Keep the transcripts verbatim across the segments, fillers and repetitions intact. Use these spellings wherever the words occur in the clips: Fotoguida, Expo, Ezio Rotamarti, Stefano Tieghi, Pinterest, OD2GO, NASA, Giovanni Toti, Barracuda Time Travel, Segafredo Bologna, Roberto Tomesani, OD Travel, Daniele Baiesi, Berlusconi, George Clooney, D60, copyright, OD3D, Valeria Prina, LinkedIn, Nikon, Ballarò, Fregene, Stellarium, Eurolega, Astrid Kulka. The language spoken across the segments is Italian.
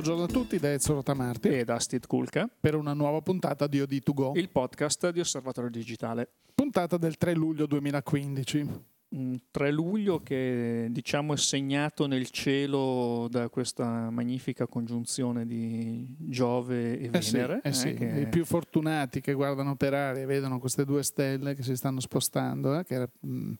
Buongiorno a tutti da Ezio Rotamarti e da Astrid Kulka per una nuova puntata di O D due Go, il podcast di Osservatorio Digitale. Puntata del tre luglio duemilaquindici. tre luglio che diciamo è segnato nel cielo da questa magnifica congiunzione di Giove e Venere. Eh sì, eh sì. Che... i più fortunati che guardano per aria vedono queste due stelle che si stanno spostando, eh, che era, mh,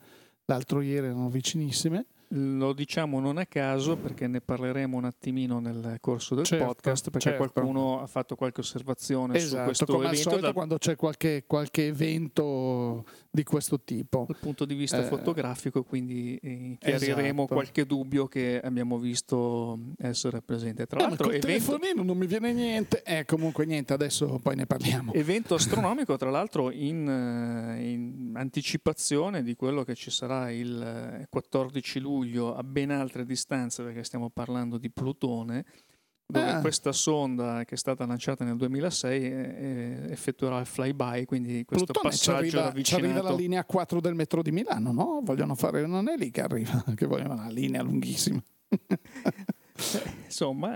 l'altro ieri erano vicinissime. Lo diciamo non a caso perché ne parleremo un attimino nel corso del certo, podcast perché certo. Qualcuno ha fatto qualche osservazione esatto, su questo come evento. Al solito da... quando c'è qualche, qualche evento di questo tipo. Dal punto di vista eh, fotografico, quindi eh, chiariremo esatto. qualche dubbio che abbiamo visto essere presente. Tra eh, l'altro, evento... telefonino non mi viene niente. Eh, comunque niente, adesso poi ne parliamo. Evento astronomico, tra l'altro in, in anticipazione di quello che ci sarà il quattordici luglio. A ben altre distanze, perché stiamo parlando di Plutone, dove ah. questa sonda che è stata lanciata nel duemilasei eh, effettuerà il flyby, quindi questo Plutone passaggio avvicinato. Ci arriva la linea quattro del metro di Milano, no? Vogliono fare, non è lì che arriva, che vogliono una linea lunghissima. Insomma,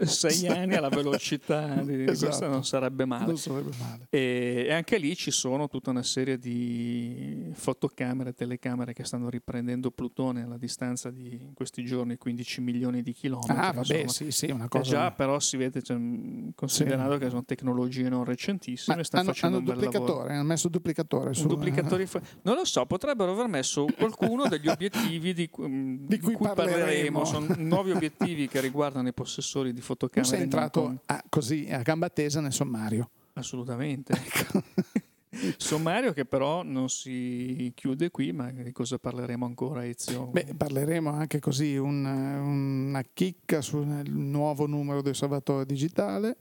sei anni alla velocità di esatto. questa non sarebbe male, non sarebbe male. E, e anche lì ci sono tutta una serie di fotocamere, telecamere che stanno riprendendo Plutone alla distanza di in questi giorni quindici milioni di chilometri. Ah, vabbè, insomma, sì, sì, una cosa. Già, però si vede, cioè, considerando sì. che sono tecnologie non recentissime, ma stanno hanno, facendo hanno un bel lavoro. Hanno messo duplicatore su. Duplicatori fa- non lo so, potrebbero aver messo qualcuno degli obiettivi di, mh, di cui, cui parleremo. parleremo. Sono nuovi obiettivi che riguardano i possessori di fotocamere. Tu sei entrato a, così a gamba tesa nel sommario. Assolutamente. Sommario che però non si chiude qui, ma di cosa parleremo ancora, Ezio? Beh, parleremo anche così un, una chicca sul nuovo numero di Osservatorio Digitale,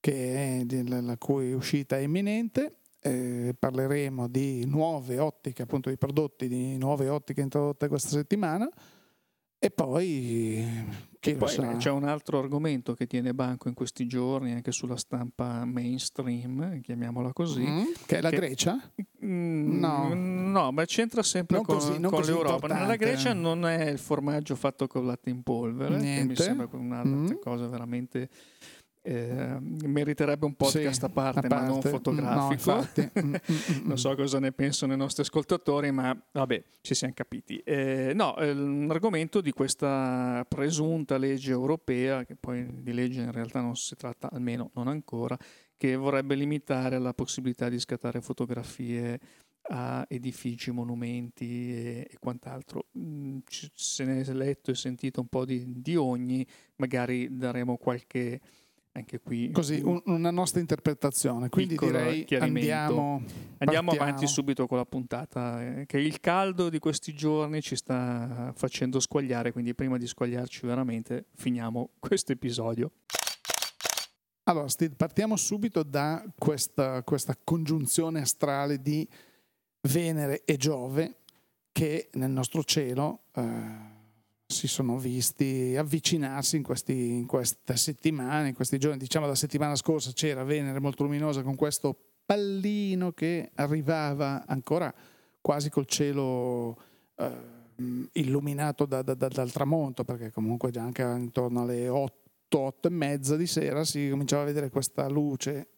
che è di, la cui uscita è imminente. Eh, parleremo di nuove ottiche, appunto di prodotti, di nuove ottiche introdotte questa settimana. E poi, che e poi sa... c'è un altro argomento che tiene banco in questi giorni anche sulla stampa mainstream, chiamiamola così, mm, che è la che... Grecia? Mm, no. no, ma c'entra sempre non con, così, con l'Europa. Nella Grecia non è il formaggio fatto con latte in polvere, niente. Che mi sembra un'altra mm. cosa veramente... Eh, meriterebbe un podcast sì, a, parte, a parte, ma non fotografico. No, non so cosa ne pensano i nostri ascoltatori, ma vabbè, ci siamo capiti. Eh, no, è un argomento di questa presunta legge europea, che poi di legge in realtà non si tratta, almeno non ancora, che vorrebbe limitare la possibilità di scattare fotografie a edifici, monumenti e, e quant'altro. C- se ne è letto e sentito un po' di, di ogni, magari daremo qualche anche qui così un, una nostra interpretazione, quindi direi andiamo andiamo partiamo. avanti subito con la puntata, eh, che il caldo di questi giorni ci sta facendo squagliare, quindi prima di squagliarci veramente finiamo questo episodio. Allora Steve, partiamo subito da questa, questa congiunzione astrale di Venere e Giove che nel nostro cielo eh, si sono visti avvicinarsi in, questi, in queste settimane, in questi giorni. Diciamo la settimana scorsa c'era Venere molto luminosa con questo pallino che arrivava ancora quasi col cielo eh, illuminato da, da, da, dal tramonto, perché comunque già anche intorno alle otto, otto e mezza di sera si cominciava a vedere questa luce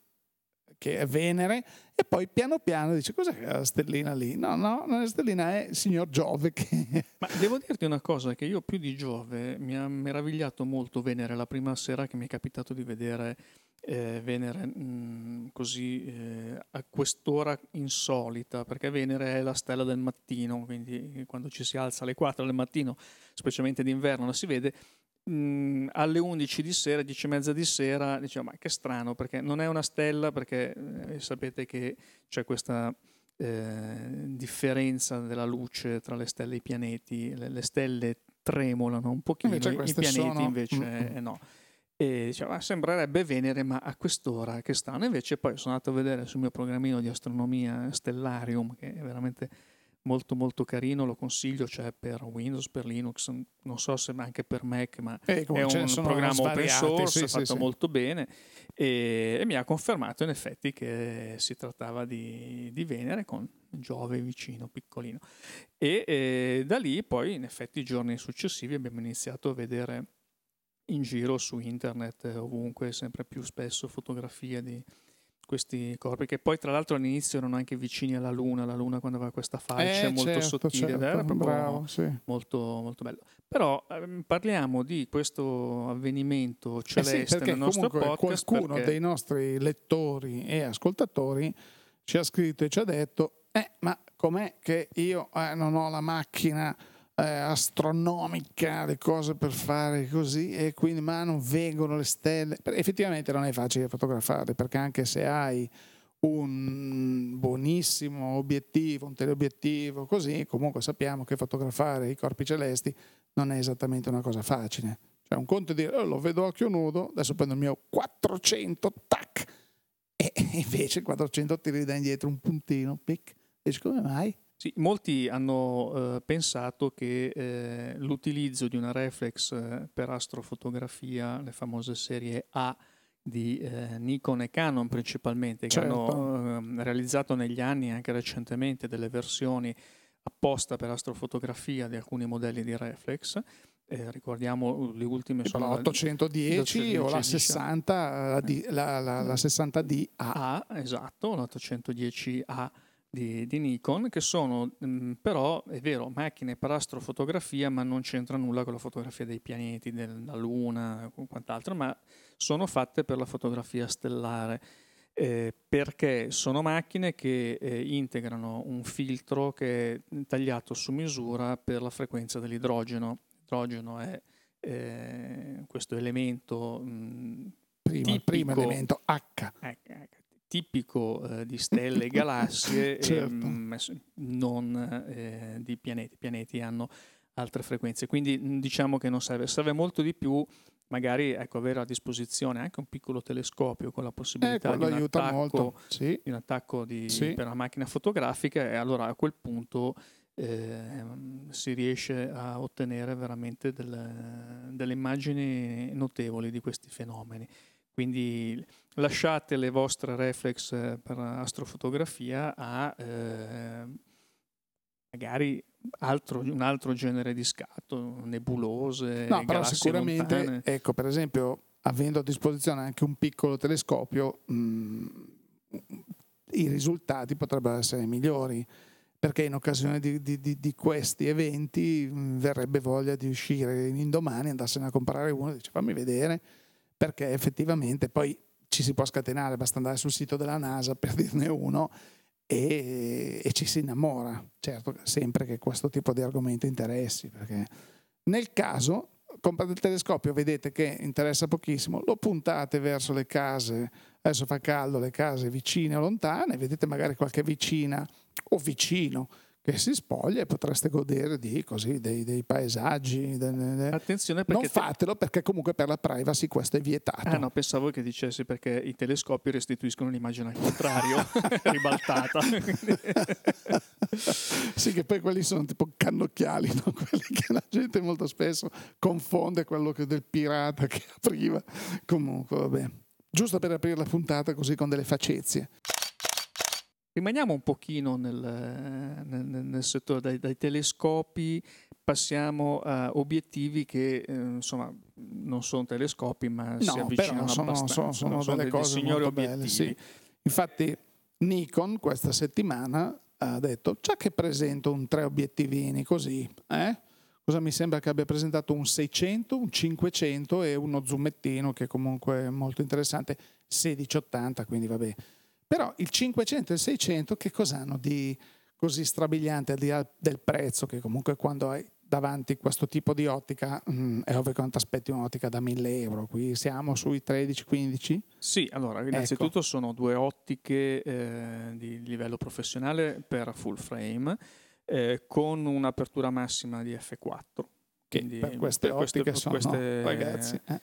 che è Venere, e poi piano piano dice: cos'è la stellina lì? No, no, non è stellina, è signor Giove. Che... Ma devo dirti una cosa, che io più di Giove mi ha meravigliato molto Venere, la prima sera che mi è capitato di vedere eh, Venere mh, così eh, a quest'ora insolita, perché Venere è la stella del mattino, quindi quando ci si alza alle quattro del mattino, specialmente d'inverno, la si vede. Mm, alle undici di sera, dieci e mezza di sera, diciamo, ma che strano, perché non è una stella, perché eh, sapete che c'è questa eh, differenza della luce tra le stelle e i pianeti, le, le stelle tremolano un pochino, invece i pianeti sono... invece mm-hmm. eh, no. E diciamo, ah, sembrerebbe Venere, ma a quest'ora che strano. Invece poi sono andato a vedere sul mio programmino di astronomia Stellarium, che è veramente... molto molto carino, lo consiglio, cioè per Windows, per Linux, non so se anche per Mac, ma eh, è un programma open source, sì, fatto sì, molto sì. bene, e, e mi ha confermato in effetti che si trattava di, di Venere con Giove vicino, piccolino, e, e da lì poi in effetti i giorni successivi abbiamo iniziato a vedere in giro su internet, ovunque, sempre più spesso fotografie di questi corpi, che poi tra l'altro all'inizio erano anche vicini alla Luna, la Luna quando aveva questa falce eh, molto certo, sottile, certo, era proprio bravo, sì. molto, molto bello. Però ehm, parliamo di questo avvenimento celeste eh sì, nel nostro podcast. Qualcuno perché... dei nostri lettori e ascoltatori ci ha scritto e ci ha detto eh, ma com'è che io eh, non ho la macchina eh, astronomica, le cose per fare così, e quindi ma non vengono le stelle. Effettivamente non è facile fotografare, perché anche se hai un buonissimo obiettivo, un teleobiettivo così, comunque sappiamo che fotografare i corpi celesti non è esattamente una cosa facile. Cioè un conto è dire oh, lo vedo a occhio nudo, adesso prendo il mio quattrocento, tac, e invece il quattrocento ti ridà indietro un puntino, pic, e come mai? Sì, molti hanno eh, pensato che eh, l'utilizzo di una reflex eh, per astrofotografia, le famose serie A di eh, Nikon e Canon principalmente, che certo. hanno eh, realizzato negli anni, anche recentemente, delle versioni apposta per astrofotografia di alcuni modelli di reflex. Eh, ricordiamo le ultime sono la ottocentodieci o la sessanta, la, la, la sessanta D A. A, esatto, l'ottocentodieci A. Di, di Nikon, che sono mh, però, è vero, macchine per astrofotografia, ma non c'entra nulla con la fotografia dei pianeti, della Luna, con quant'altro, ma sono fatte per la fotografia stellare, eh, perché sono macchine che eh, integrano un filtro che è tagliato su misura per la frequenza dell'idrogeno. L'idrogeno è eh, questo elemento mh, prima, tipico, primo elemento H. H. tipico eh, di stelle e galassie, certo. e, mh, non eh, di pianeti. I pianeti hanno altre frequenze, quindi mh, diciamo che non serve. Serve molto di più, magari ecco, avere a disposizione anche un piccolo telescopio con la possibilità eh, di, un attacco, molto. Sì. di un attacco di, sì. per una macchina fotografica, e allora a quel punto eh, si riesce a ottenere veramente delle, delle immagini notevoli di questi fenomeni. Quindi lasciate le vostre reflex per astrofotografia a eh, magari altro, un altro genere di scatto, nebulose, no, però sicuramente, lontane. Ecco, per esempio, avendo a disposizione anche un piccolo telescopio, mh, i risultati potrebbero essere migliori, perché in occasione di, di, di, di questi eventi mh, verrebbe voglia di uscire l'indomani, andarsene a comprare uno e dice fammi vedere, perché effettivamente poi ci si può scatenare, basta andare sul sito della NASA per dirne uno e, e ci si innamora, certo, sempre che questo tipo di argomento interessi, perché nel caso comprate il telescopio, vedete che interessa pochissimo, lo puntate verso le case, adesso fa caldo, le case vicine o lontane, vedete magari qualche vicina o vicino che si spoglia e potreste godere di così dei, dei paesaggi. Attenzione, perché non fatelo, perché comunque per la privacy questo è vietato. Ah no, pensavo che dicessi perché i telescopi restituiscono l'immagine al contrario, ribaltata. Sì, che poi quelli sono tipo cannocchiali, no? Quelli che la gente molto spesso confonde, quello che del pirata che apriva. Comunque vabbè, giusto per aprire la puntata così con delle facezie. Rimaniamo un pochino nel, nel, nel settore dai, dai telescopi, passiamo a obiettivi che eh, insomma non sono telescopi, ma no, si avvicinano sono, abbastanza. Sono, sono, sono delle cose molto belle, sì. Infatti Nikon questa settimana ha detto già che presento un tre obiettivini così, eh? Cosa mi sembra che abbia presentato un seicento, un cinquecento e uno zoomettino che comunque è molto interessante, sedici ottanta, quindi vabbè. Però il cinquecento e il seicento che cosa hanno di così strabiliante al di là del prezzo, che comunque quando hai davanti questo tipo di ottica mh, è ovvio che non ti aspetti un'ottica da mille euro, qui siamo sui tredici quindici? Sì, allora innanzitutto ecco. sono due ottiche eh, di livello professionale per full frame eh, con un'apertura massima di effe quattro. Quindi per queste per ottiche queste, sono queste, ragazzi... Eh.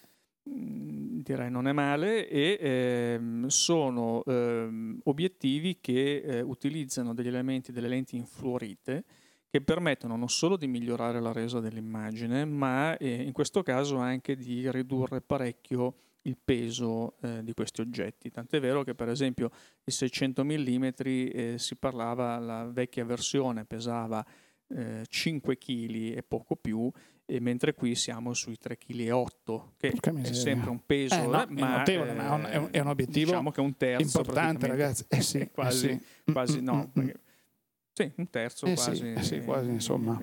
Direi non è male, e ehm, sono ehm, obiettivi che eh, utilizzano degli elementi, delle lenti influorite che permettono non solo di migliorare la resa dell'immagine, ma eh, in questo caso anche di ridurre parecchio il peso eh, di questi oggetti. Tant'è vero che per esempio i seicento millimetri eh, si parlava, la vecchia versione pesava eh, cinque chili e poco più, e mentre qui siamo sui tre virgola otto chili, che è sempre un peso, eh, no, ma è notevole, eh, ma è un, è, un, è un obiettivo, diciamo che è un terzo importante, ragazzi, eh sì, eh quasi, sì. quasi no, mm, perché, sì, un terzo eh quasi, sì, eh sì, quasi, insomma.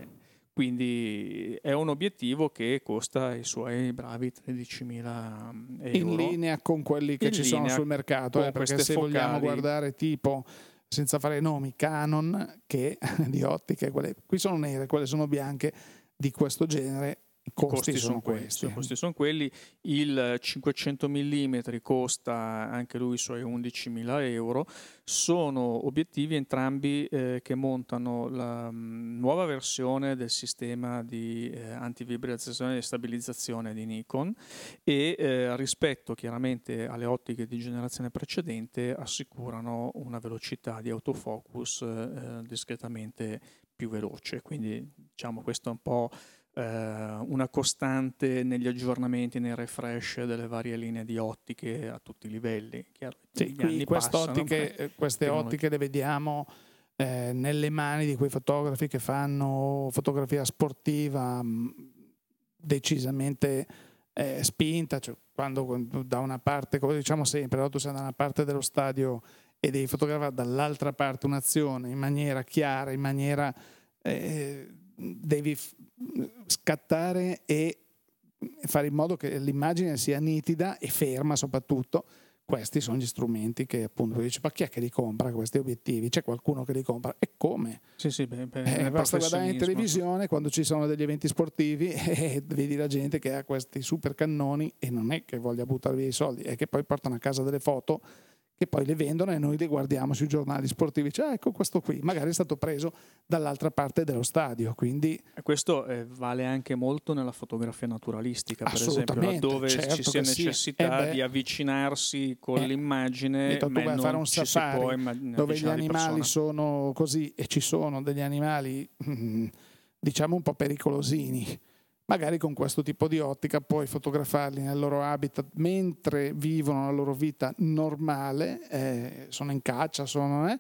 Quindi è un obiettivo che costa i suoi bravi tredicimila euro. In linea con quelli che in ci sono sul mercato, eh, perché se focali... vogliamo guardare tipo, senza fare nomi, Canon, che di ottiche, quelle qui sono nere, quelle sono bianche, di questo genere, i costi, costi sono, sono questi. I costi sono quelli, il cinquecento millimetri costa anche lui i suoi undicimila euro, sono obiettivi entrambi eh, che montano la mh, nuova versione del sistema di eh, antivibrazione e stabilizzazione di Nikon e eh, rispetto chiaramente alle ottiche di generazione precedente assicurano una velocità di autofocus eh, discretamente più veloce, quindi diciamo questo è un po' una costante negli aggiornamenti, nei refresh delle varie linee di ottiche a tutti i livelli. Chiaro, sì, qui ottiche, queste ottiche le vediamo eh, nelle mani di quei fotografi che fanno fotografia sportiva mh, decisamente eh, spinta, cioè, quando da una parte, come diciamo sempre, no? Tu sei da una parte dello stadio e devi fotografare dall'altra parte un'azione in maniera chiara, in maniera... Eh, devi f- scattare e fare in modo che l'immagine sia nitida e ferma soprattutto. Questi sono gli strumenti che appunto dice, ma chi è che li compra questi obiettivi? C'è qualcuno che li compra? E come? Sì, sì, beh, beh, eh, basta guardare in televisione quando ci sono degli eventi sportivi e vedi la gente che ha questi super cannoni e non è che voglia buttare via i soldi, è che poi portano a casa delle foto che poi le vendono e noi le guardiamo sui giornali sportivi, cioè ecco questo qui, magari è stato preso dall'altra parte dello stadio. Quindi questo eh, vale anche molto nella fotografia naturalistica, per esempio, laddove certo ci sia necessità sì. eh beh, di avvicinarsi con eh, l'immagine, tu vai a fare un safari immag- dove gli animali sono così e ci sono degli animali mm, diciamo un po' pericolosini. Magari con questo tipo di ottica puoi fotografarli nel loro habitat mentre vivono la loro vita normale, eh, sono in caccia, sono eh,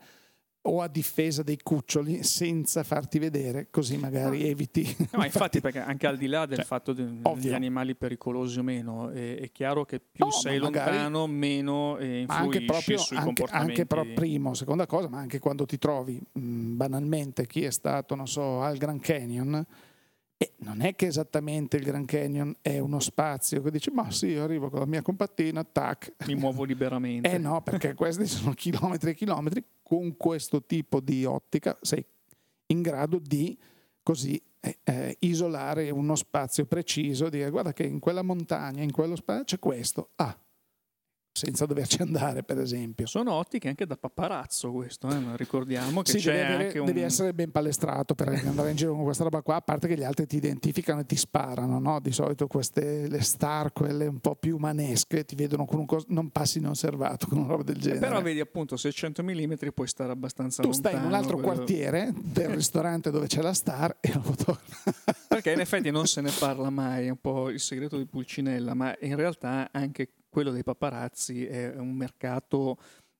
o a difesa dei cuccioli senza farti vedere, così magari no. eviti. No, ma infatti, perché anche al di là del cioè, fatto di, degli animali pericolosi o meno, è, è chiaro che più no, sei lontano, magari, meno eh, influisci anche proprio, sui anche, comportamenti. Anche però primo, seconda cosa, ma anche quando ti trovi mh, banalmente chi è stato, non so, al Grand Canyon. E non è che esattamente il Grand Canyon è uno spazio che dici ma sì, io arrivo con la mia compattina, tac, mi muovo liberamente. Eh no, perché questi sono chilometri e chilometri. Con questo tipo di ottica sei in grado di così eh, isolare uno spazio preciso, dire guarda che in quella montagna, in quello spazio c'è questo, ah, senza doverci andare, per esempio. Sono ottiche anche da paparazzo, questo, eh? Ricordiamo che sì, c'è devi avere, anche un... devi essere ben palestrato per andare in giro con questa roba qua, a parte che gli altri ti identificano e ti sparano, no? Di solito queste le star, quelle un po' più manesche, ti vedono con un cos- non passi inosservato con una roba del genere. Però vedi appunto seicento millimetri puoi stare abbastanza tu lontano. Tu stai in un altro quello... quartiere del ristorante dove c'è la star e la fotografo. Perché in effetti non se ne parla mai, è un po' il segreto di Pulcinella, ma in realtà anche quello dei paparazzi è un mercato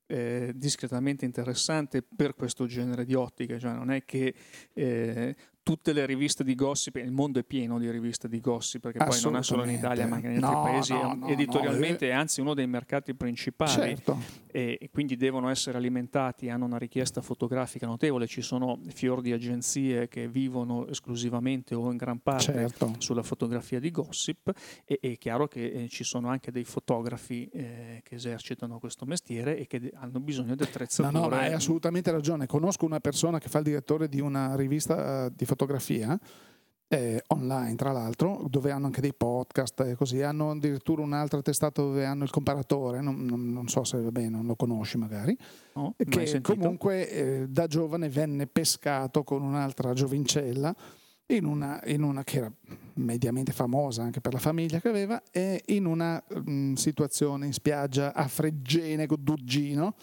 eh, discretamente interessante per questo genere di ottiche, cioè non è che eh, tutte le riviste di gossip, il mondo è pieno di riviste di gossip, perché poi non è solo in Italia ma anche in altri no, paesi, no, no, editorialmente no, è anzi uno dei mercati principali, certo. e, e quindi devono essere alimentati, hanno una richiesta fotografica notevole, ci sono fior di agenzie che vivono esclusivamente o in gran parte certo. sulla fotografia di gossip e è chiaro che eh, ci sono anche dei fotografi eh, che esercitano questo mestiere e che de- hanno bisogno di attrezzature. No, no, hai assolutamente ragione, conosco una persona che fa il direttore di una rivista di fotografia eh, online, tra l'altro, dove hanno anche dei podcast e così, hanno addirittura un'altra testata dove hanno il comparatore, non, non, non so se vabbè, non lo conosci magari, no, che comunque eh, da giovane venne pescato con un'altra giovincella in una, in una che era mediamente famosa anche per la famiglia che aveva, e in una mh, situazione in spiaggia a Fregene con Duggino.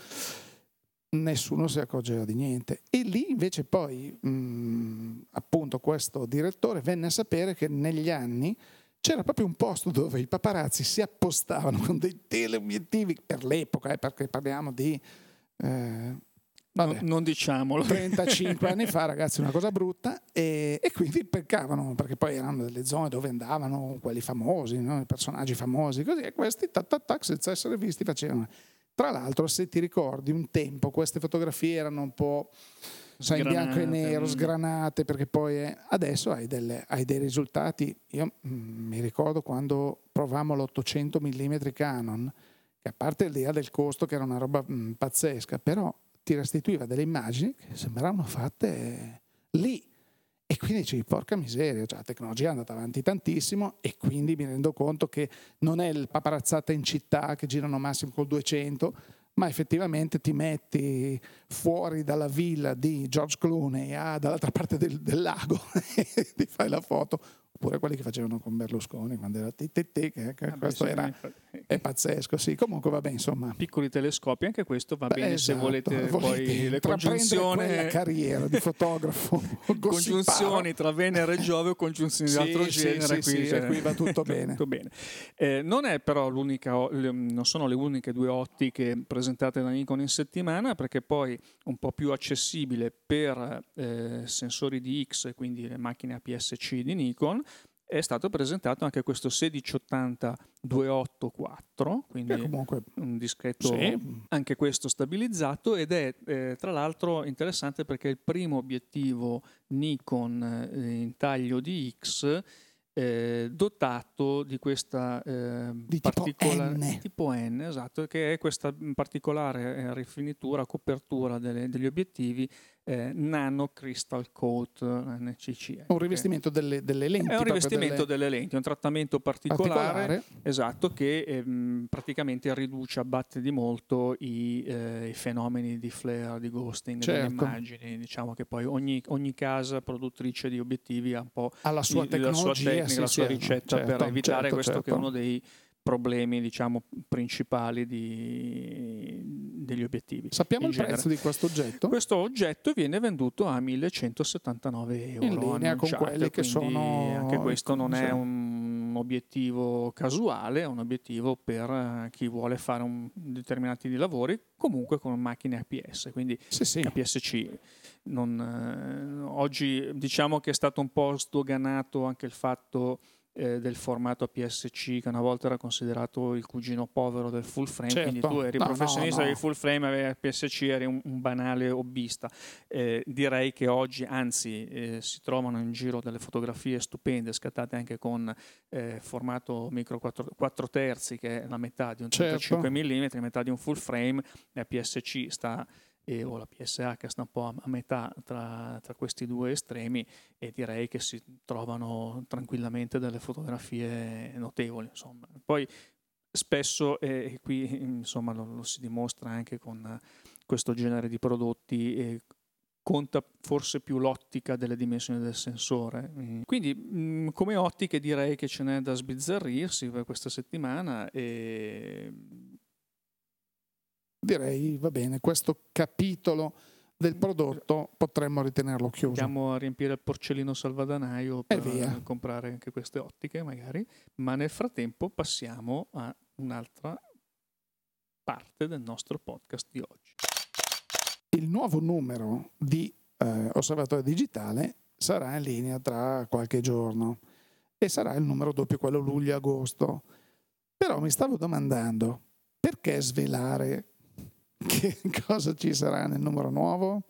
Nessuno si accorgeva di niente e lì invece poi mh, appunto questo direttore venne a sapere che negli anni c'era proprio un posto dove i paparazzi si appostavano con dei teleobiettivi per l'epoca, eh, perché parliamo di eh, Vabbè. Non diciamolo. trentacinque anni fa, ragazzi, una cosa brutta, e, e quindi peccavano, perché poi erano delle zone dove andavano quelli famosi, no? I personaggi famosi, così, e questi tac tac tac senza essere visti facevano. Tra l'altro, se ti ricordi, un tempo queste fotografie erano un po' sai, in bianco e nero, sgranate, perché poi è... adesso hai, delle, hai dei risultati. Io mh, mi ricordo quando provavamo l'ottocento millimetri Canon, che a parte l'idea del costo che era una roba mh, pazzesca, però ti restituiva delle immagini che sembravano fatte lì, e quindi dicevi porca miseria, cioè, la tecnologia è andata avanti tantissimo, e quindi mi rendo conto che non è il paparazzata in città che girano massimo col duecento, ma effettivamente ti metti fuori dalla villa di George Clooney a, dall'altra parte del, del lago e ti fai la foto, oppure quelli che facevano con Berlusconi quando era T T T, che ah, questo beh, era è pazzesco, sì, comunque va bene, insomma, piccoli telescopi, anche questo va beh, bene, esatto, se volete, volete poi le congiunzioni, la carriera di fotografo congiunzioni tra Venere e Giove o congiunzioni sì, di altro sì, genere, sì, qui, sì, cioè, qui va tutto bene, tutto bene. Eh, non è però l'unica, non sono le uniche due ottiche presentate da Nikon in settimana, perché poi un po' più accessibile per eh, sensori di X, quindi le macchine A P S C di Nikon, è stato presentato anche questo sedici ottanta duecentoottantaquattro, quindi comunque, un discreto, sì, anche questo stabilizzato, ed è eh, tra l'altro interessante perché è il primo obiettivo Nikon eh, in taglio di X eh, dotato di questa eh, di particolare tipo N. tipo N, esatto, che è questa particolare eh, rifinitura, copertura delle, degli obiettivi. Eh, nano Crystal Coat N C C, un rivestimento delle, delle lenti, è un rivestimento delle... delle lenti, un trattamento particolare, particolare. esatto, che ehm, praticamente riduce, abbatte di molto i, eh, i fenomeni di flare, di ghosting, certo, delle immagini. Diciamo che poi ogni, ogni casa produttrice di obiettivi ha un po' alla sua il, la sua tecnica, sì, la sua certo, ricetta certo, per evitare certo, questo certo. che è uno dei problemi, diciamo, principali di, degli obiettivi. Sappiamo il genere. Prezzo di questo oggetto? Questo oggetto viene venduto a millecentosettantanove euro. In linea con quelli che sono... Anche questo non è un obiettivo casuale, è un obiettivo per chi vuole fare un, determinati lavori, comunque con macchine A P S, quindi sì, sì. A P S C. Non, eh, oggi diciamo che è stato un po' sdoganato anche il fatto... Eh, del formato A P S C, che una volta era considerato il cugino povero del full frame, certo. quindi tu eri no, professionista no, no. di full frame, avevi A P S C, eri un, un banale hobbista. Eh, direi che oggi anzi eh, si trovano in giro delle fotografie stupende scattate anche con eh, formato micro quattro terzi, che è la metà di un trentacinque certo. mm, metà di un full frame. L'A P S C sta E, o la P S H sta un po' a metà tra, tra questi due estremi, e direi che si trovano tranquillamente delle fotografie notevoli, insomma. Poi spesso, e eh, qui insomma lo, lo si dimostra anche con questo genere di prodotti, eh, conta forse più l'ottica delle dimensioni del sensore. Quindi mh, come ottiche direi che ce n'è da sbizzarrirsi per questa settimana, e direi va bene, questo capitolo del prodotto potremmo ritenerlo chiuso. Andiamo a riempire il porcellino salvadanaio per comprare anche queste ottiche magari, ma nel frattempo passiamo a un'altra parte del nostro podcast di oggi. Il nuovo numero di eh, Osservatorio Digitale sarà in linea tra qualche giorno, e sarà il numero doppio, quello luglio-agosto. Però mi stavo domandando, perché svelare che cosa ci sarà nel numero nuovo,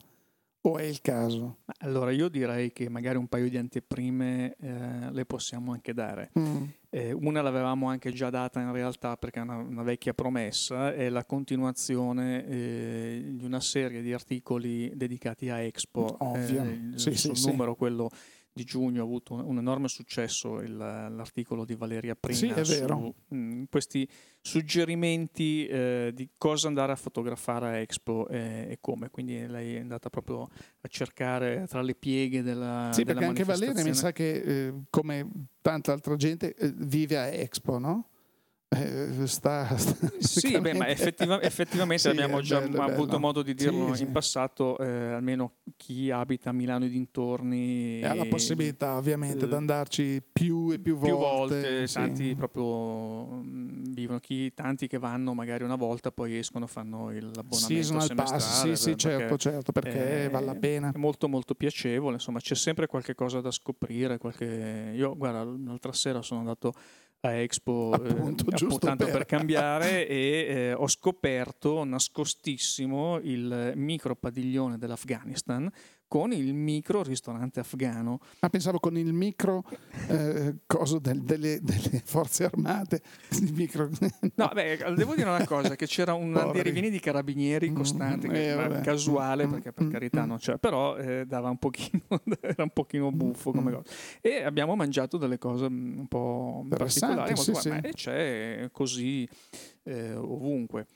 o è il caso? Allora io direi che magari un paio di anteprime eh, le possiamo anche dare. Mm. Eh, una l'avevamo anche già data in realtà, perché è una, una vecchia promessa, è la continuazione eh, di una serie di articoli dedicati a Expo. Ovvio. Eh, sì, il sì, sì. numero quello di giugno ha avuto un, un enorme successo il, l'articolo di Valeria Prina, sì, è vero, su mh, questi suggerimenti eh, di cosa andare a fotografare a Expo eh, e come. Quindi lei è andata proprio a cercare tra le pieghe della, sì, della manifestazione. Sì, perché anche Valeria mi sa che eh, come tanta altra gente eh, vive a Expo, no? Eh, sta, sta sì, beh, ma effettiva, effettivamente sì, abbiamo già bello, avuto bello. modo di dirlo sì, in sì. passato, eh, almeno chi abita a Milano e dintorni e ha la possibilità ovviamente eh, di andarci più e più volte, più volte sì. tanti proprio mh, vivono chi, tanti che vanno magari una volta, poi escono, fanno l'abbonamento semestrale pass, sì, sì, certo, certo, perché è, vale la pena, è molto molto piacevole, insomma c'è sempre qualche cosa da scoprire, qualche... Io guarda, l'altra sera sono andato a Expo, appunto, eh, giusto appunto, per, per cambiare e eh, ho scoperto nascostissimo il micro padiglione dell'Afghanistan con il micro ristorante afghano. Ah, pensavo con il micro eh, coso del, delle, delle forze armate. Il micro... no. no, beh, devo dire una cosa, che c'era un derivini di carabinieri costante, mm, eh, casuale, mm, perché per mm, carità mm. non c'è, però eh, dava un pochino, era un pochino buffo come mm. cosa. E abbiamo mangiato delle cose un po' particolari, sì, sì. e c'è così eh, ovunque.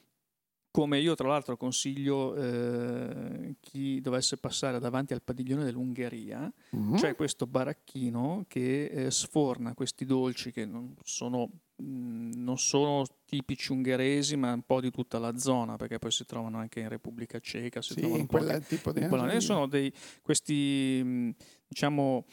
Come io tra l'altro consiglio eh, chi dovesse passare davanti al padiglione dell'Ungheria, mm-hmm. cioè questo baracchino che eh, sforna questi dolci che non sono, mh, non sono tipici ungheresi, ma un po' di tutta la zona, perché poi si trovano anche in Repubblica Ceca, si sì, trovano in quella qualche, tipo di in quella, sono dei questi mh, diciamo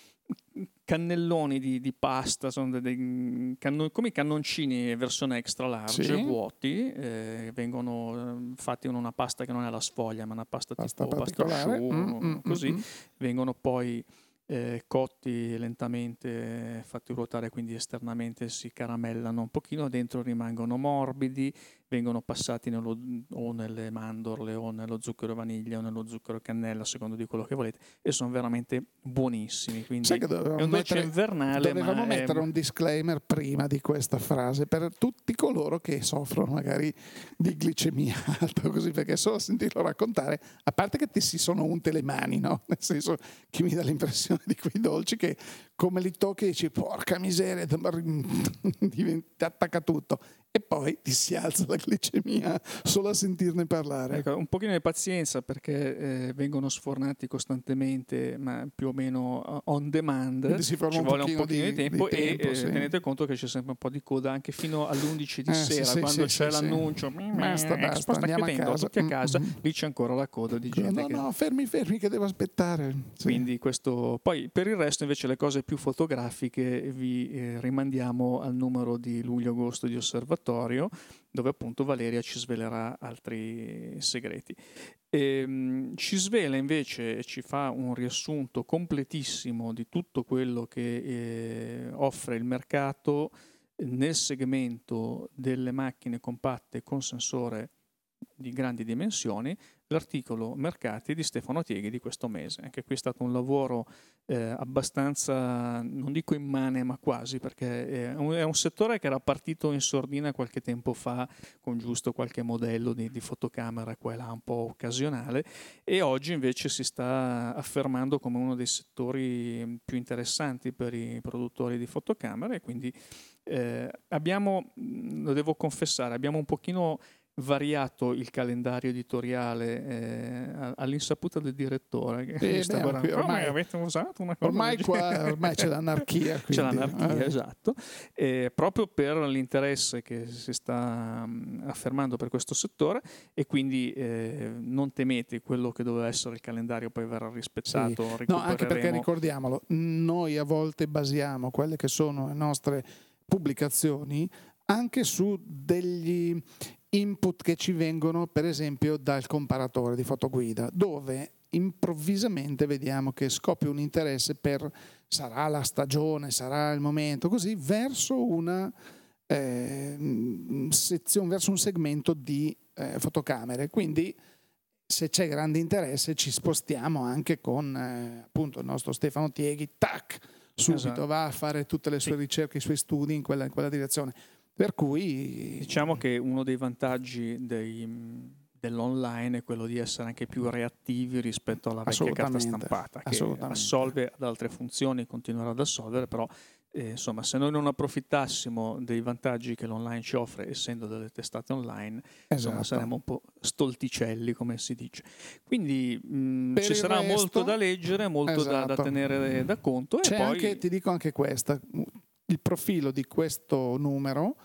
cannelloni di, di pasta, sono dei canno, come i cannoncini versione extra large, sì. vuoti, eh, vengono fatti in una pasta che non è la sfoglia, ma una pasta, pasta tipo pasta asciugo, mm-hmm. così mm-hmm. vengono poi eh, cotti lentamente, fatti ruotare, quindi esternamente si caramellano un pochino, dentro rimangono morbidi, vengono passati nello, o nelle mandorle o nello zucchero vaniglia o nello zucchero cannella, secondo di quello che volete, e sono veramente buonissimi, quindi è un dolce invernale. Dovevamo mettere un disclaimer prima di questa frase per tutti coloro che soffrono magari di glicemia alta, così, perché solo sentirlo raccontare, a parte che ti si sono unte le mani, no? Nel senso che mi dà l'impressione di quei dolci che come li tocchi dici porca miseria, ti attacca tutto, e poi ti si alza la glicemia solo a sentirne parlare. Ecco, un pochino di pazienza, perché eh, vengono sfornati costantemente, ma più o meno on demand, ci vuole un pochino, un pochino di, di tempo, di tempo e eh, sì. tenete conto che c'è sempre un po' di coda anche fino all'undici di eh, sera, sì, quando sì, c'è sì, l'annuncio sì. basta, basta, andiamo a casa, tutti a casa, mm-hmm. lì c'è ancora la coda di gente no, che... no, fermi, fermi che devo aspettare, sì. quindi questo. Poi per il resto invece le cose più fotografiche vi eh, rimandiamo al numero di luglio-agosto di Osservatorio, dove appunto Valeria ci svelerà altri segreti. E, ci svela invece, ci fa un riassunto completissimo di tutto quello che eh, offre il mercato nel segmento delle macchine compatte con sensore di grandi dimensioni, l'articolo Mercati di Stefano Tieghi di questo mese. Anche qui è stato un lavoro eh, abbastanza, non dico immane, ma quasi, perché è un, è un settore che era partito in sordina qualche tempo fa con giusto qualche modello di, di fotocamera qua e là un po' occasionale, e oggi invece si sta affermando come uno dei settori più interessanti per i produttori di fotocamere. E quindi eh, abbiamo, lo devo confessare, abbiamo un pochino variato il calendario editoriale eh, all'insaputa del direttore che eh, sta guardando, ormai, ormai avete usato una cosa ormai qua ormai c'è l'anarchia, quindi. C'è l'anarchia, eh. esatto, eh, proprio per l'interesse che si sta mh, affermando per questo settore, e quindi eh, non temete, quello che doveva essere il calendario poi verrà rispettato, sì. no, anche perché ricordiamolo, noi a volte basiamo quelle che sono le nostre pubblicazioni anche su degli input che ci vengono per esempio dal comparatore di Fotoguida, dove improvvisamente vediamo che scoppia un interesse per, sarà la stagione, sarà il momento, così, verso una eh, sezione, verso un segmento di eh, fotocamere. Quindi se c'è grande interesse ci spostiamo anche con eh, appunto il nostro Stefano Tieghi, tac, subito esatto. va a fare tutte le sue ricerche, i suoi studi in quella, in quella direzione. Per cui diciamo che uno dei vantaggi dei, dell'online è quello di essere anche più reattivi rispetto alla vecchia carta stampata, che assolve ad altre funzioni, continuerà ad assolvere, però eh, insomma, se noi non approfittassimo dei vantaggi che l'online ci offre, essendo delle testate online, esatto. insomma, saremmo un po' stolticelli, come si dice. Quindi mh, ci sarà resto, molto da leggere, molto esatto. da, da tenere da conto. C'è e poi... anche, ti dico anche questa. Il profilo di questo numero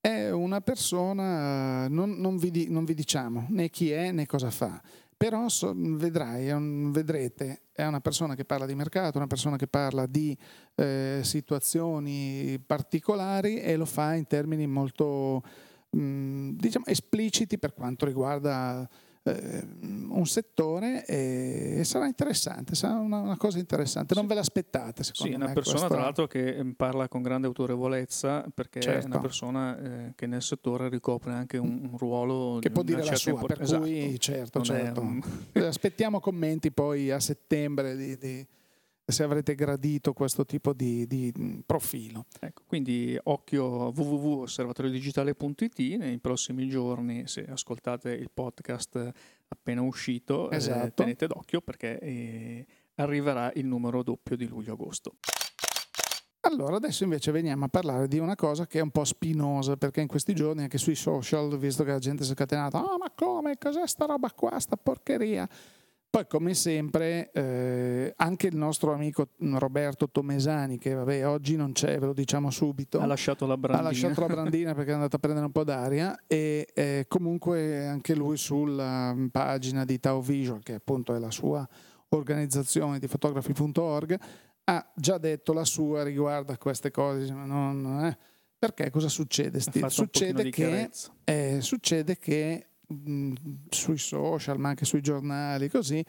È una persona, non, non, vi di, non vi diciamo né chi è né cosa fa, però so, vedrai, vedrete, è una persona che parla di mercato, una persona che parla di eh, situazioni particolari e lo fa in termini molto mh, diciamo espliciti per quanto riguarda eh, un settore, e, e sarà interessante, sarà una, una cosa interessante, non sì. ve l'aspettate, secondo sì, me. Sì, è una persona questo... tra l'altro che parla con grande autorevolezza, perché certo. è una persona eh, che nel settore ricopre anche un, un ruolo che può dire la sua, import- per esatto. cui certo, certo. Un... aspettiamo commenti poi a settembre di, di, se avrete gradito questo tipo di, di profilo. Ecco, quindi occhio w w w punto osservatoriodigitale punto i t nei prossimi giorni, se ascoltate il podcast appena uscito, esatto. eh, tenete d'occhio perché eh, arriverà il numero doppio di luglio-agosto. Allora, adesso invece veniamo a parlare di una cosa che è un po' spinosa, perché in questi giorni anche sui social, visto che la gente si è scatenata, ah, oh, ma come, cos'è sta roba qua, sta porcheria? Poi, come sempre, eh, anche il nostro amico Roberto Tomesani, che vabbè oggi non c'è, ve lo diciamo subito, ha lasciato la brandina, ha lasciato la brandina perché è andato a prendere un po' d'aria, e eh, comunque anche lui sulla pagina di Tau Visual, che appunto è la sua organizzazione di fotografi punto org, ha già detto la sua riguardo a queste cose, non, eh, perché cosa succede? Succede che, eh, succede che sui social, ma anche sui giornali, così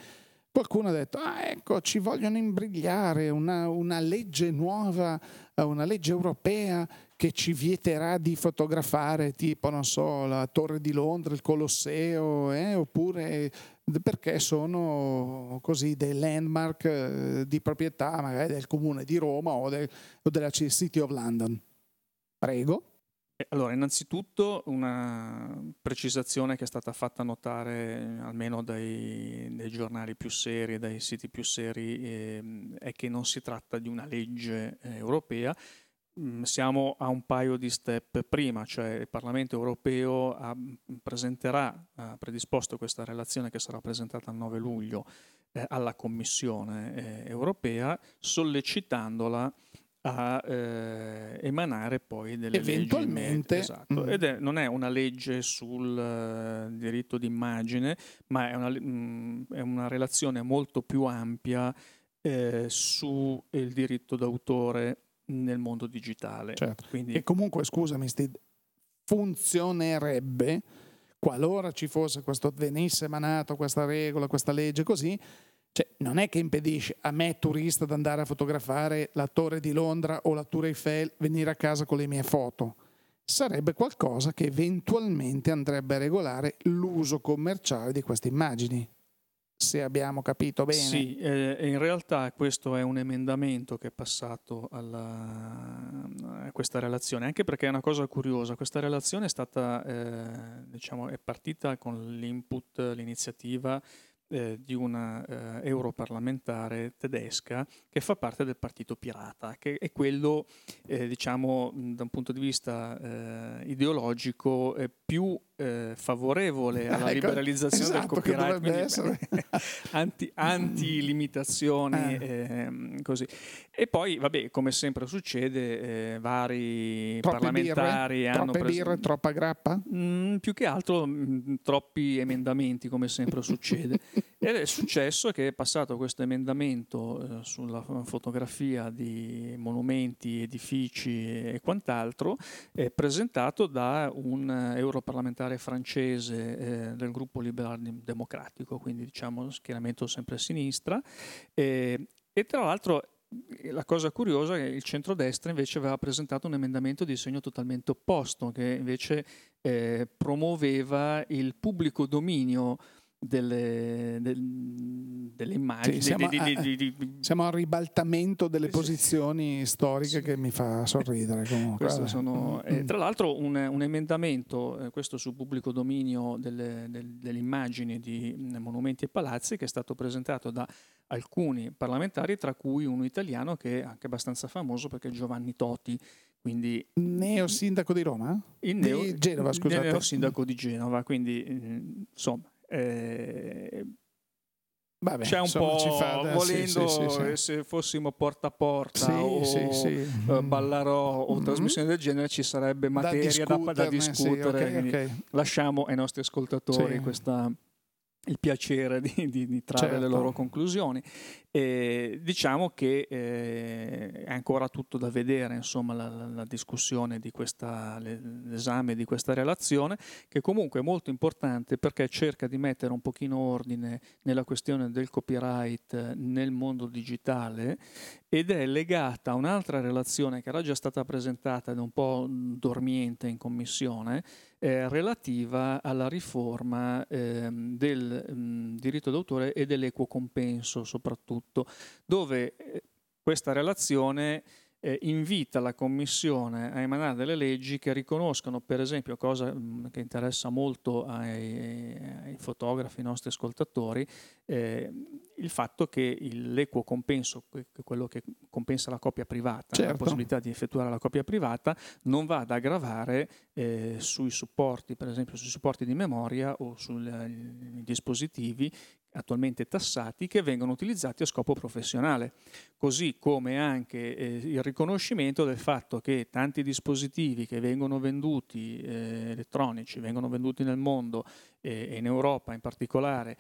qualcuno ha detto ah ecco ci vogliono imbrigliare una, una legge nuova, una legge europea che ci vieterà di fotografare tipo non so la Torre di Londra, il Colosseo, eh, oppure perché sono così dei landmark di proprietà magari del comune di Roma o, del, o della City of London. Prego. Allora, innanzitutto una precisazione che è stata fatta notare almeno dai, dai giornali più seri, dai siti più seri, eh, è che non si tratta di una legge eh, europea, mm, siamo a un paio di step prima, cioè il Parlamento europeo ha, presenterà, ha predisposto questa relazione che sarà presentata il nove luglio eh, alla Commissione eh, europea, sollecitandola a eh, emanare poi delle eventualmente leggi, esatto. Ed è, non è una legge sul uh, diritto d'immagine, ma è una, mh, è una relazione molto più ampia eh, sul diritto d'autore nel mondo digitale. Certo. Quindi, e comunque scusami, funzionerebbe qualora ci fosse questo, venisse emanato questa regola, questa legge così. Cioè, non è che impedisce a me turista di andare a fotografare la Torre di Londra o la Tour Eiffel, venire a casa con le mie foto. Sarebbe qualcosa che eventualmente andrebbe a regolare l'uso commerciale di queste immagini, se abbiamo capito bene. Sì, eh, in realtà questo è un emendamento che è passato alla, a questa relazione, anche perché è una cosa curiosa. Questa relazione è stata, eh, diciamo, è partita con l'input, l'iniziativa Eh, di una eh, europarlamentare tedesca che fa parte del partito pirata, che è quello eh, diciamo da un punto di vista eh, ideologico eh, più eh, favorevole alla liberalizzazione esatto, del copyright, quindi, eh, anti, anti limitazioni eh, così. E poi vabbè, come sempre succede, eh, vari troppe parlamentari birre, hanno troppe pres- birre, troppa grappa? Mm, più che altro mh, troppi emendamenti, come sempre succede. Ed è successo che è passato questo emendamento eh, sulla fotografia di monumenti, edifici e quant'altro, eh, presentato da un europarlamentare francese eh, del gruppo liberal democratico, quindi diciamo schieramento sempre a sinistra, eh, e tra l'altro la cosa curiosa è che il centrodestra invece aveva presentato un emendamento di segno totalmente opposto, che invece eh, promuoveva il pubblico dominio Delle, del, delle immagini, sì, siamo, di, di, di, di, di, siamo al ribaltamento delle posizioni storiche, sì, che mi fa sorridere comunque. Sono, eh, tra l'altro un, un emendamento eh, questo sul pubblico dominio delle, del, delle immagini di monumenti e palazzi, che è stato presentato da alcuni parlamentari, tra cui uno italiano che è anche abbastanza famoso perché è Giovanni Toti, quindi neo sindaco di Roma? Il neo, di Genova, scusate. Neo sindaco di Genova, quindi eh, insomma Eh, Vabbè, c'è un po' ci fa da, volendo sì, sì, sì, sì. se fossimo porta a porta sì, o sì, sì. Uh, ballarò o mm-hmm. trasmissioni del genere ci sarebbe materia da discutere, da, da discutere sì, okay, okay. Lasciamo ai nostri ascoltatori sì. questa, il piacere di, di, di trarre certo. le loro conclusioni e diciamo che eh, è ancora tutto da vedere, insomma, la, la discussione di questa, l'esame di questa relazione, che comunque è molto importante perché cerca di mettere un pochino ordine nella questione del copyright nel mondo digitale ed è legata a un'altra relazione che era già stata presentata ed è un po' dormiente in commissione, Eh, relativa alla riforma ehm, del mh, diritto d'autore e dell'equo compenso soprattutto, dove eh, questa relazione eh, invita la Commissione a emanare delle leggi che riconoscano, per esempio, cosa mh, che interessa molto ai, ai fotografi, ai nostri ascoltatori, eh, il fatto che l'equo compenso, quello che compensa la copia privata, certo. la possibilità di effettuare la copia privata, non va ad aggravare eh, sui supporti, per esempio sui supporti di memoria o sui dispositivi attualmente tassati che vengono utilizzati a scopo professionale, così come anche eh, il riconoscimento del fatto che tanti dispositivi che vengono venduti, eh, elettronici, vengono venduti nel mondo eh, e in Europa in particolare,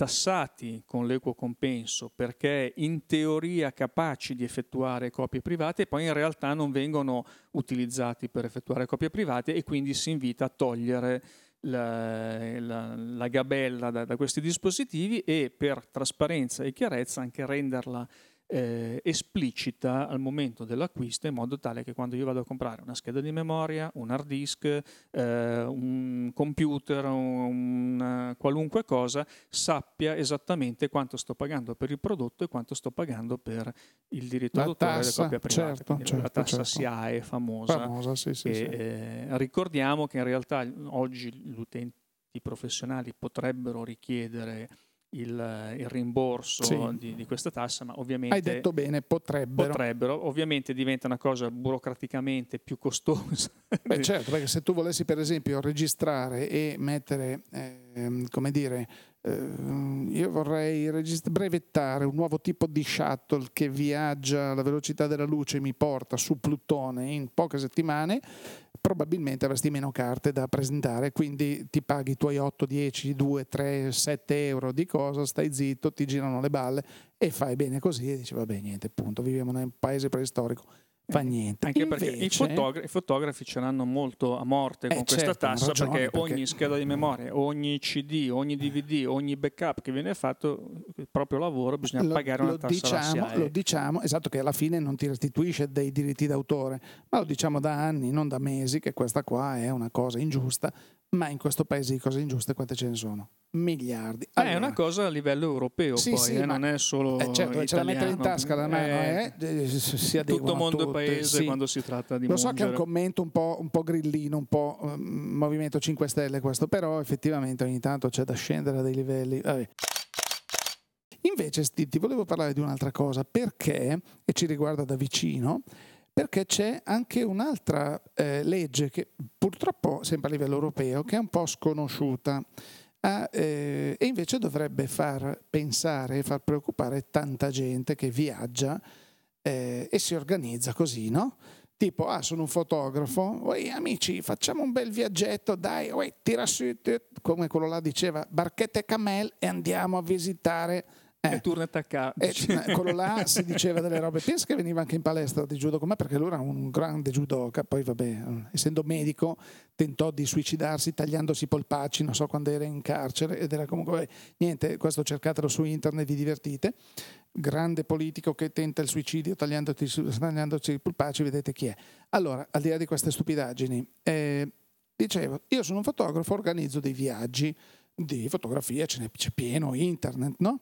tassati con l'equo compenso perché in teoria capaci di effettuare copie private e poi in realtà non vengono utilizzati per effettuare copie private e quindi si invita a togliere la, la, la gabella da, da questi dispositivi e per trasparenza e chiarezza anche renderla eh, esplicita al momento dell'acquisto in modo tale che quando io vado a comprare una scheda di memoria, un hard disk, eh, un computer, un, qualunque cosa, sappia esattamente quanto sto pagando per il prodotto e quanto sto pagando per il diritto d'autore e la copia privata, certo, certo, la tassa certo. SIAE famosa, famosa sì, sì, e, sì. Eh, ricordiamo che in realtà oggi gli utenti professionali potrebbero richiedere Il, il rimborso sì. di, di questa tassa, ma ovviamente hai detto bene, potrebbero. potrebbero ovviamente diventa una cosa burocraticamente più costosa. Beh, certo, perché se tu volessi per esempio registrare e mettere eh, come dire eh, io vorrei regist- brevettare un nuovo tipo di shuttle che viaggia alla velocità della luce e mi porta su Plutone in poche settimane, probabilmente avresti meno carte da presentare, quindi ti paghi i tuoi otto, dieci, due, tre, sette euro di cosa, stai zitto, ti girano le balle e fai bene così e dici vabbè niente, punto, viviamo in un paese preistorico, fa niente. Anche Invece, perché i, fotogra- i fotografi ce l'hanno molto a morte con eh, questa certo, tassa ragione, perché, perché ogni scheda di memoria, ogni C D, ogni D V D, ogni backup che viene fatto, il proprio lavoro, bisogna lo, pagare una lo tassa diciamo, alla Lo diciamo, esatto, che alla fine non ti restituisce dei diritti d'autore, ma lo diciamo da anni, non da mesi, che questa qua è una cosa ingiusta, ma in questo paese di cose ingiuste quante ce ne sono? Miliardi. Allora, eh, è una cosa a livello europeo, sì, poi sì, eh, non è solo eh, certo, ce la mettere in tasca la mano eh, eh, si tutto mondo e paese sì. quando si tratta di lo mungere. So che è un commento un po', un po' grillino, un po' um, Movimento cinque Stelle questo, però effettivamente ogni tanto c'è da scendere a dei livelli. Vabbè. Invece ti volevo parlare di un'altra cosa, perché e ci riguarda da vicino, perché c'è anche un'altra eh, legge che purtroppo sempre a livello europeo che è un po' sconosciuta Ah, eh, e invece dovrebbe far pensare e far preoccupare tanta gente che viaggia eh, e si organizza così, no? Tipo, ah, sono un fotografo, oi amici, facciamo un bel viaggetto, dai, oi, tira su, tira, come quello là diceva, barchette camel e andiamo a visitare. Eh, e turno attaccato. Eh, quello là si diceva delle robe, penso che veniva anche in palestra di judo con me perché lui era un grande judoka, poi vabbè, essendo medico tentò di suicidarsi tagliandosi i polpacci, non so quando era in carcere ed era comunque, niente, questo cercatelo su internet, vi divertite. Grande politico che tenta il suicidio tagliandosi i polpacci, vedete chi è. Allora, al di là di queste stupidaggini, eh, dicevo, io sono un fotografo, organizzo dei viaggi di fotografia, ce n'è, c'è pieno internet, no?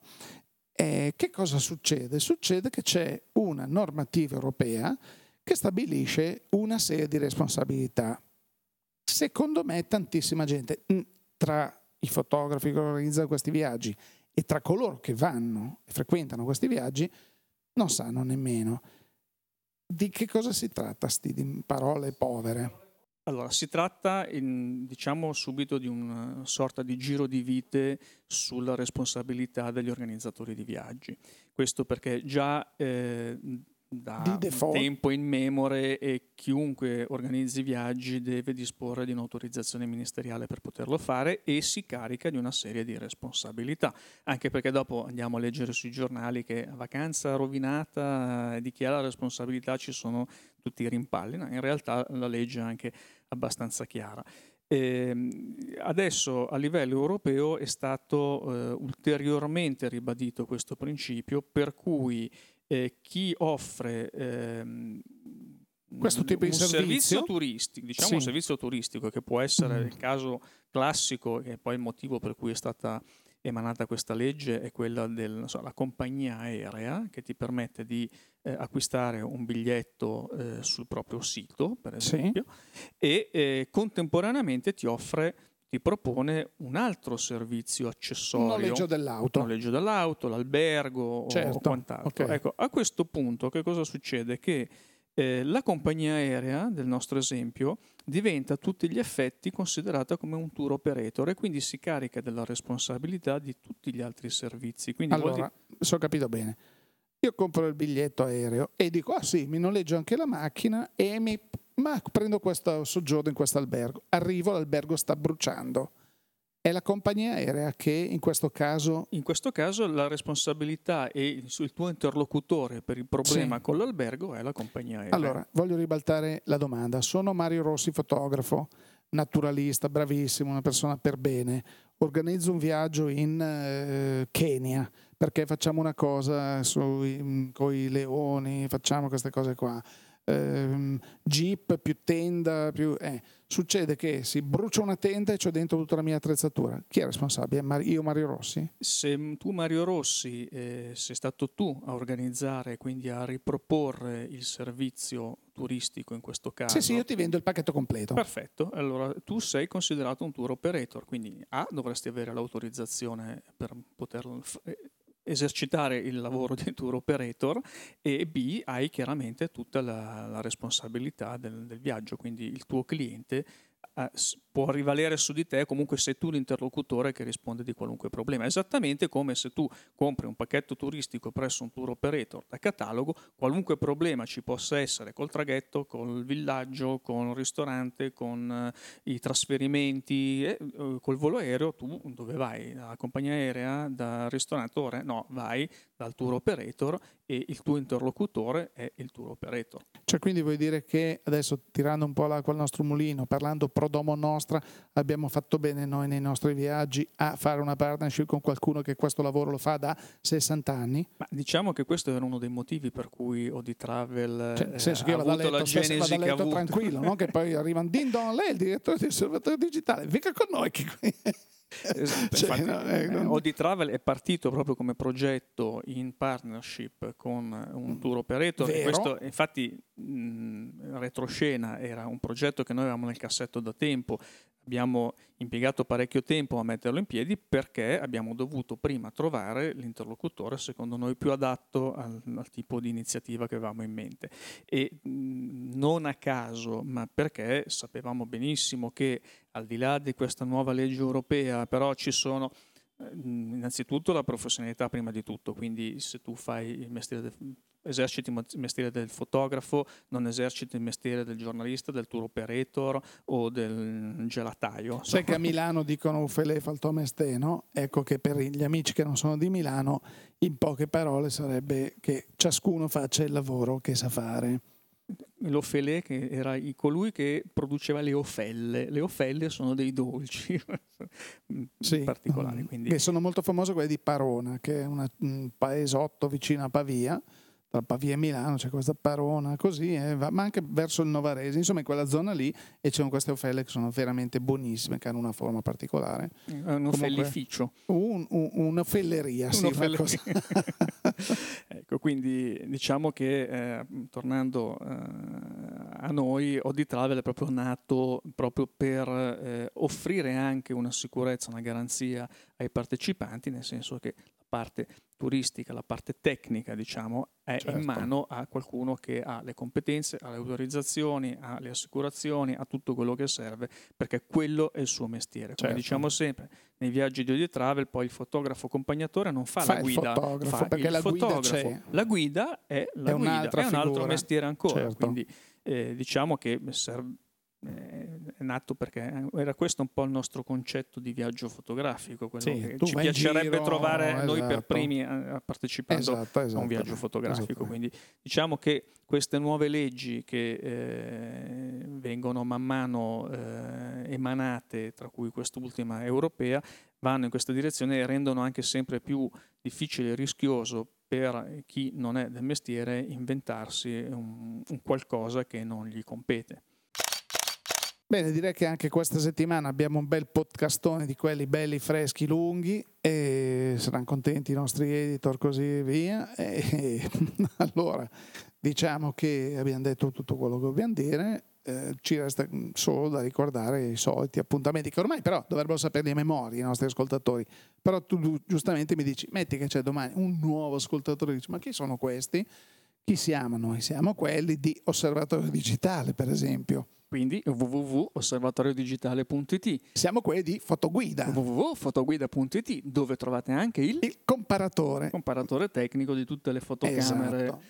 Eh, che cosa succede? Succede che c'è una normativa europea che stabilisce una serie di responsabilità. Secondo me tantissima gente, tra i fotografi che organizzano questi viaggi e tra coloro che vanno e frequentano questi viaggi, non sanno nemmeno di che cosa si tratta, sti di parole povere. Allora, si tratta, in, diciamo subito, di una sorta di giro di vite sulla responsabilità degli organizzatori di viaggi. Questo perché già eh, da tempo in memore e chiunque organizzi viaggi deve disporre di un'autorizzazione ministeriale per poterlo fare e si carica di una serie di responsabilità. Anche perché dopo andiamo a leggere sui giornali che vacanza rovinata, di chi ha la responsabilità, ci sono tutti i rimpalli. No, in realtà la legge è anche abbastanza chiara. E adesso a livello europeo è stato eh, ulteriormente ribadito questo principio, per cui eh, chi offre ehm, questo tipo un di servizio, servizio turistico, diciamo sì. un servizio turistico che può essere mm. il caso classico, che è poi il motivo per cui è stata emanata questa legge, è quella della so, compagnia aerea, che ti permette di eh, acquistare un biglietto eh, sul proprio sito, per esempio, sì. e eh, contemporaneamente ti offre, ti propone un altro servizio accessorio. Un noleggio dell'auto. Un noleggio dell'auto, l'albergo, certo. o quant'altro. Okay. Ecco, a questo punto che cosa succede? Che eh, la compagnia aerea, del nostro esempio, diventa a tutti gli effetti considerata come un tour operator e quindi si carica della responsabilità di tutti gli altri servizi. Quindi allora, di... se ho capito bene, io compro il biglietto aereo e dico, ah sì, mi noleggio anche la macchina e mi ma prendo questo soggiorno in questo albergo. Arrivo, l'albergo sta bruciando. È la compagnia aerea che in questo caso... In questo caso la responsabilità e il tuo interlocutore per il problema sì. con l'albergo è la compagnia aerea. Allora, voglio ribaltare la domanda. Sono Mario Rossi, fotografo, naturalista, bravissimo, una persona per bene. Organizzo un viaggio in eh, Kenya perché facciamo una cosa sui, con i leoni, facciamo queste cose qua. Eh, jeep più tenda più, eh. Succede che si brucia una tenda e c'ho dentro tutta la mia attrezzatura. Chi è responsabile? Io, Mario Rossi? Se tu, Mario Rossi, eh, sei stato tu a organizzare, quindi a riproporre il servizio turistico in questo caso. Sì, sì, io ti vendo il pacchetto completo. Perfetto, allora tu sei considerato un tour operator, quindi A, dovresti avere l'autorizzazione per poterlo fare, esercitare il lavoro di tour operator, e B, hai chiaramente tutta la, la responsabilità del, del viaggio, quindi il tuo cliente eh, può rivalere su di te, comunque sei tu l'interlocutore che risponde di qualunque problema, esattamente come se tu compri un pacchetto turistico presso un tour operator da catalogo, qualunque problema ci possa essere col traghetto, col villaggio, con il ristorante, con eh, i trasferimenti, eh, eh, col volo aereo, tu dove vai? Dalla compagnia aerea, dal ristoratore? No, vai dal tour operator e il tuo interlocutore è il tour operator. Cioè, quindi vuoi dire che adesso, tirando un po' l'acqua al nostro mulino, parlando pro domo nostro, abbiamo fatto bene noi nei nostri viaggi a fare una partnership con qualcuno che questo lavoro lo fa da sessanta anni? Ma diciamo che questo era uno dei motivi per cui O D Travel, cioè, nel senso eh, che ha avuto letto, la genesi che ha avuto. Tranquillo, no? Che poi arrivano, din don, lei è il direttore dell'Osservatorio Digitale, venga con noi che qui... Esatto, cioè, infatti, no, eh, non... O D Travel è partito proprio come progetto in partnership con un tour operator. E questo, infatti, mh, retroscena, era un progetto che noi avevamo nel cassetto da tempo. Abbiamo impiegato parecchio tempo a metterlo in piedi perché abbiamo dovuto prima trovare l'interlocutore secondo noi più adatto al, al tipo di iniziativa che avevamo in mente. E mh, non a caso, ma perché sapevamo benissimo che al di là di questa nuova legge europea, però ci sono eh, innanzitutto la professionalità prima di tutto, quindi se tu fai il mestiere del eserciti il mestiere del fotografo, non eserciti il mestiere del giornalista, del tour operator o del gelataio. Sai che a Milano dicono ufele fa il tuo mestiere, no? Ecco che per gli amici che non sono di Milano, in poche parole sarebbe che ciascuno faccia il lavoro che sa fare. L'ofelè, che era colui che produceva le ofelle. Le ofelle sono dei dolci sì, particolari. Quindi. Che sono molto famose quelle di Parona, che è una, un paesotto vicino a Pavia. Tra Pavia e Milano c'è questa Parona così, eh, ma anche verso il Novarese, insomma in quella zona lì, e ci sono queste ofelle che sono veramente buonissime, che hanno una forma particolare. Un ofellificio. Un, un, un'ofelleria, sì, un'ofelleria. Ecco, quindi diciamo che eh, tornando eh, a noi, O D Travel è proprio nato proprio per eh, offrire anche una sicurezza, una garanzia ai partecipanti, nel senso che parte turistica, la parte tecnica, diciamo, è certo. in mano a qualcuno che ha le competenze, ha le autorizzazioni, ha le assicurazioni, ha tutto quello che serve, perché quello è il suo mestiere. Certo. Come diciamo sempre, nei viaggi di O D Travel poi il fotografo accompagnatore non fa, fa la guida, fotografo, fa perché il la fotografo. C'è. La guida è la è guida, un'altra è un altro figura. Mestiere ancora, certo. quindi eh, diciamo che serve. È nato perché era questo un po' il nostro concetto di viaggio fotografico, quello sì, che ci piacerebbe giro, trovare esatto. noi per primi a partecipando esatto, esatto, a un viaggio fotografico esatto. Quindi diciamo che queste nuove leggi che eh, vengono man mano eh, emanate, tra cui quest'ultima europea, vanno in questa direzione e rendono anche sempre più difficile e rischioso per chi non è del mestiere inventarsi un, un qualcosa che non gli compete. Bene, direi che anche questa settimana abbiamo un bel podcastone di quelli belli, freschi, lunghi, e saranno contenti i nostri editor, così via. E allora, diciamo che abbiamo detto tutto quello che dobbiamo dire, eh, ci resta solo da ricordare i soliti appuntamenti che ormai però dovrebbero saperli a memoria i nostri ascoltatori. Però tu giustamente mi dici, metti che c'è domani un nuovo ascoltatore, dice, ma chi sono questi? Chi siamo noi? Siamo quelli di Osservatorio Digitale, per esempio. Quindi w w w punto osservatorio digitale punto i t. Siamo quelli di Fotoguida. w w w punto fotoguida punto i t, dove trovate anche il, il comparatore. comparatore tecnico di tutte le fotocamere esatto,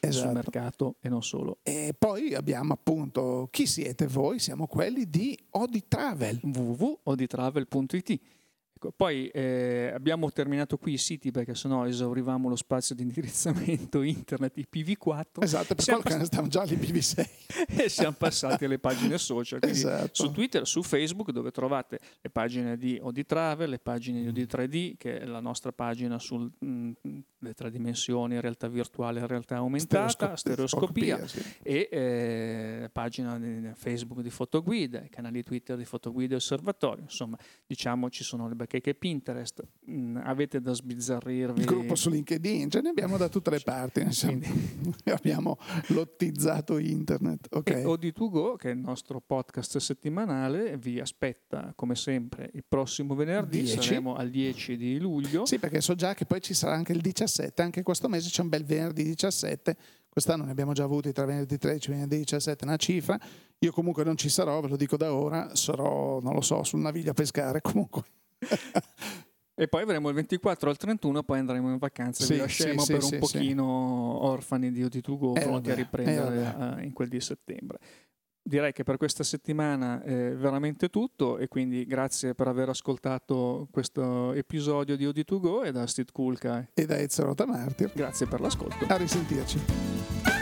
esatto. sul mercato e non solo. E poi abbiamo appunto chi siete voi, siamo quelli di O D Travel. w w w punto o d travel punto i t. Ecco, poi eh, abbiamo terminato qui i siti perché sennò esaurivamo lo spazio di indirizzamento internet, I P v quattro. Esatto, per quello pass- che stiamo già all'I P v sei. E siamo passati alle pagine social, quindi esatto. su Twitter, su Facebook, dove trovate le pagine di O D Travel, le pagine di O D tre D, che è la nostra pagina sulle tre dimensioni, realtà virtuale, realtà aumentata, stereoscopia, stereoscopia sì. e eh, pagina di Facebook di Fotoguida, i canali Twitter di Fotoguida e Osservatorio. Insomma, diciamo ci sono le che Pinterest, mh, avete da sbizzarrirvi. Il gruppo su LinkedIn, ce ne abbiamo da tutte le parti. Abbiamo lottizzato internet. Okay. E O D due Go, che è il nostro podcast settimanale, vi aspetta come sempre il prossimo venerdì. dieci. Saremo al dieci di luglio. Sì, perché so già che poi ci sarà anche il diciassette. Anche questo mese c'è un bel venerdì diciassette. Quest'anno ne abbiamo già avuti tra venerdì tredici e venerdì diciassette, una cifra. Io comunque non ci sarò, ve lo dico da ora. Sarò, non lo so, sul naviglio a pescare comunque. E poi avremo il ventiquattro al trentuno, poi andremo in vacanza, sì, vi lasceremo sì, per sì, un sì, pochino sì. orfani di O D due Go, eh, pronti vabbè, a riprendere eh, in quel di settembre. Direi che per questa settimana è veramente tutto, e quindi grazie per aver ascoltato questo episodio di O D due Go, e da Astrid Kulka e da Ezio Rotamarti. Grazie per l'ascolto, a risentirci.